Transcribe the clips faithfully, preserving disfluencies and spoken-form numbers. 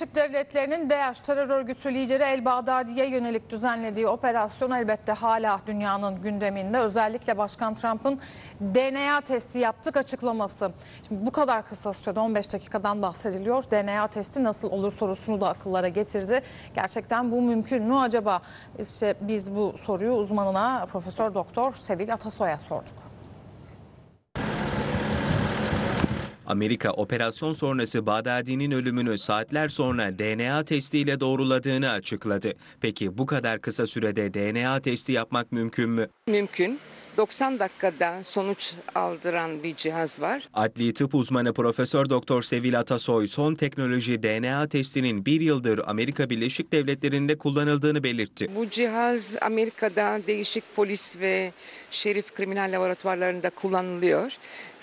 Birleşik Devletleri'nin DEAŞ terör örgütü lideri El Bağdadi'ye yönelik düzenlediği operasyon elbette hala dünyanın gündeminde. Özellikle Başkan Trump'ın D N A testi yaptık açıklaması. Şimdi bu kadar kısa sürede on beş dakikadan bahsediliyor. D N A testi nasıl olur sorusunu da akıllara getirdi. Gerçekten bu mümkün mü acaba? İşte biz bu soruyu uzmanına Profesör Doktor Sevil Atasoy'a sorduk. Amerika operasyon sonrası Bağdadi'nin ölümünü saatler sonra D N A testiyle doğruladığını açıkladı. Peki bu kadar kısa sürede D N A testi yapmak mümkün mü? Mümkün. doksan dakikada sonuç aldıran bir cihaz var. Adli tıp uzmanı Profesör Doktor Sevil Atasoy son teknoloji D N A testinin bir yıldır Amerika Birleşik Devletleri'nde kullanıldığını belirtti. Bu cihaz Amerika'da değişik polis ve şerif kriminal laboratuvarlarında kullanılıyor.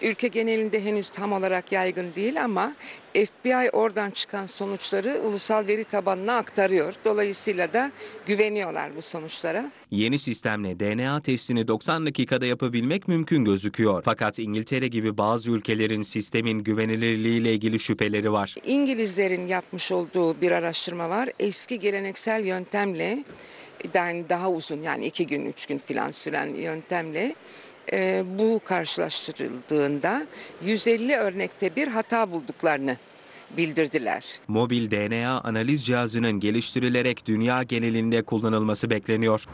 Ülke genelinde henüz tam olarak yaygın değil ama F B I oradan çıkan sonuçları ulusal veri tabanına aktarıyor. Dolayısıyla da güveniyorlar bu sonuçlara. Yeni sistemle D N A testini doksan dakikada yapabilmek mümkün gözüküyor. Fakat İngiltere gibi bazı ülkelerin sistemin güvenilirliğiyle ilgili şüpheleri var. İngilizlerin yapmış olduğu bir araştırma var. Eski geleneksel yöntemle, yani daha uzun, yani iki gün, üç gün falan süren yöntemle Ee, bu karşılaştırıldığında yüz elli örnekte bir hata bulduklarını bildirdiler. Mobil D N A analiz cihazının geliştirilerek dünya genelinde kullanılması bekleniyor.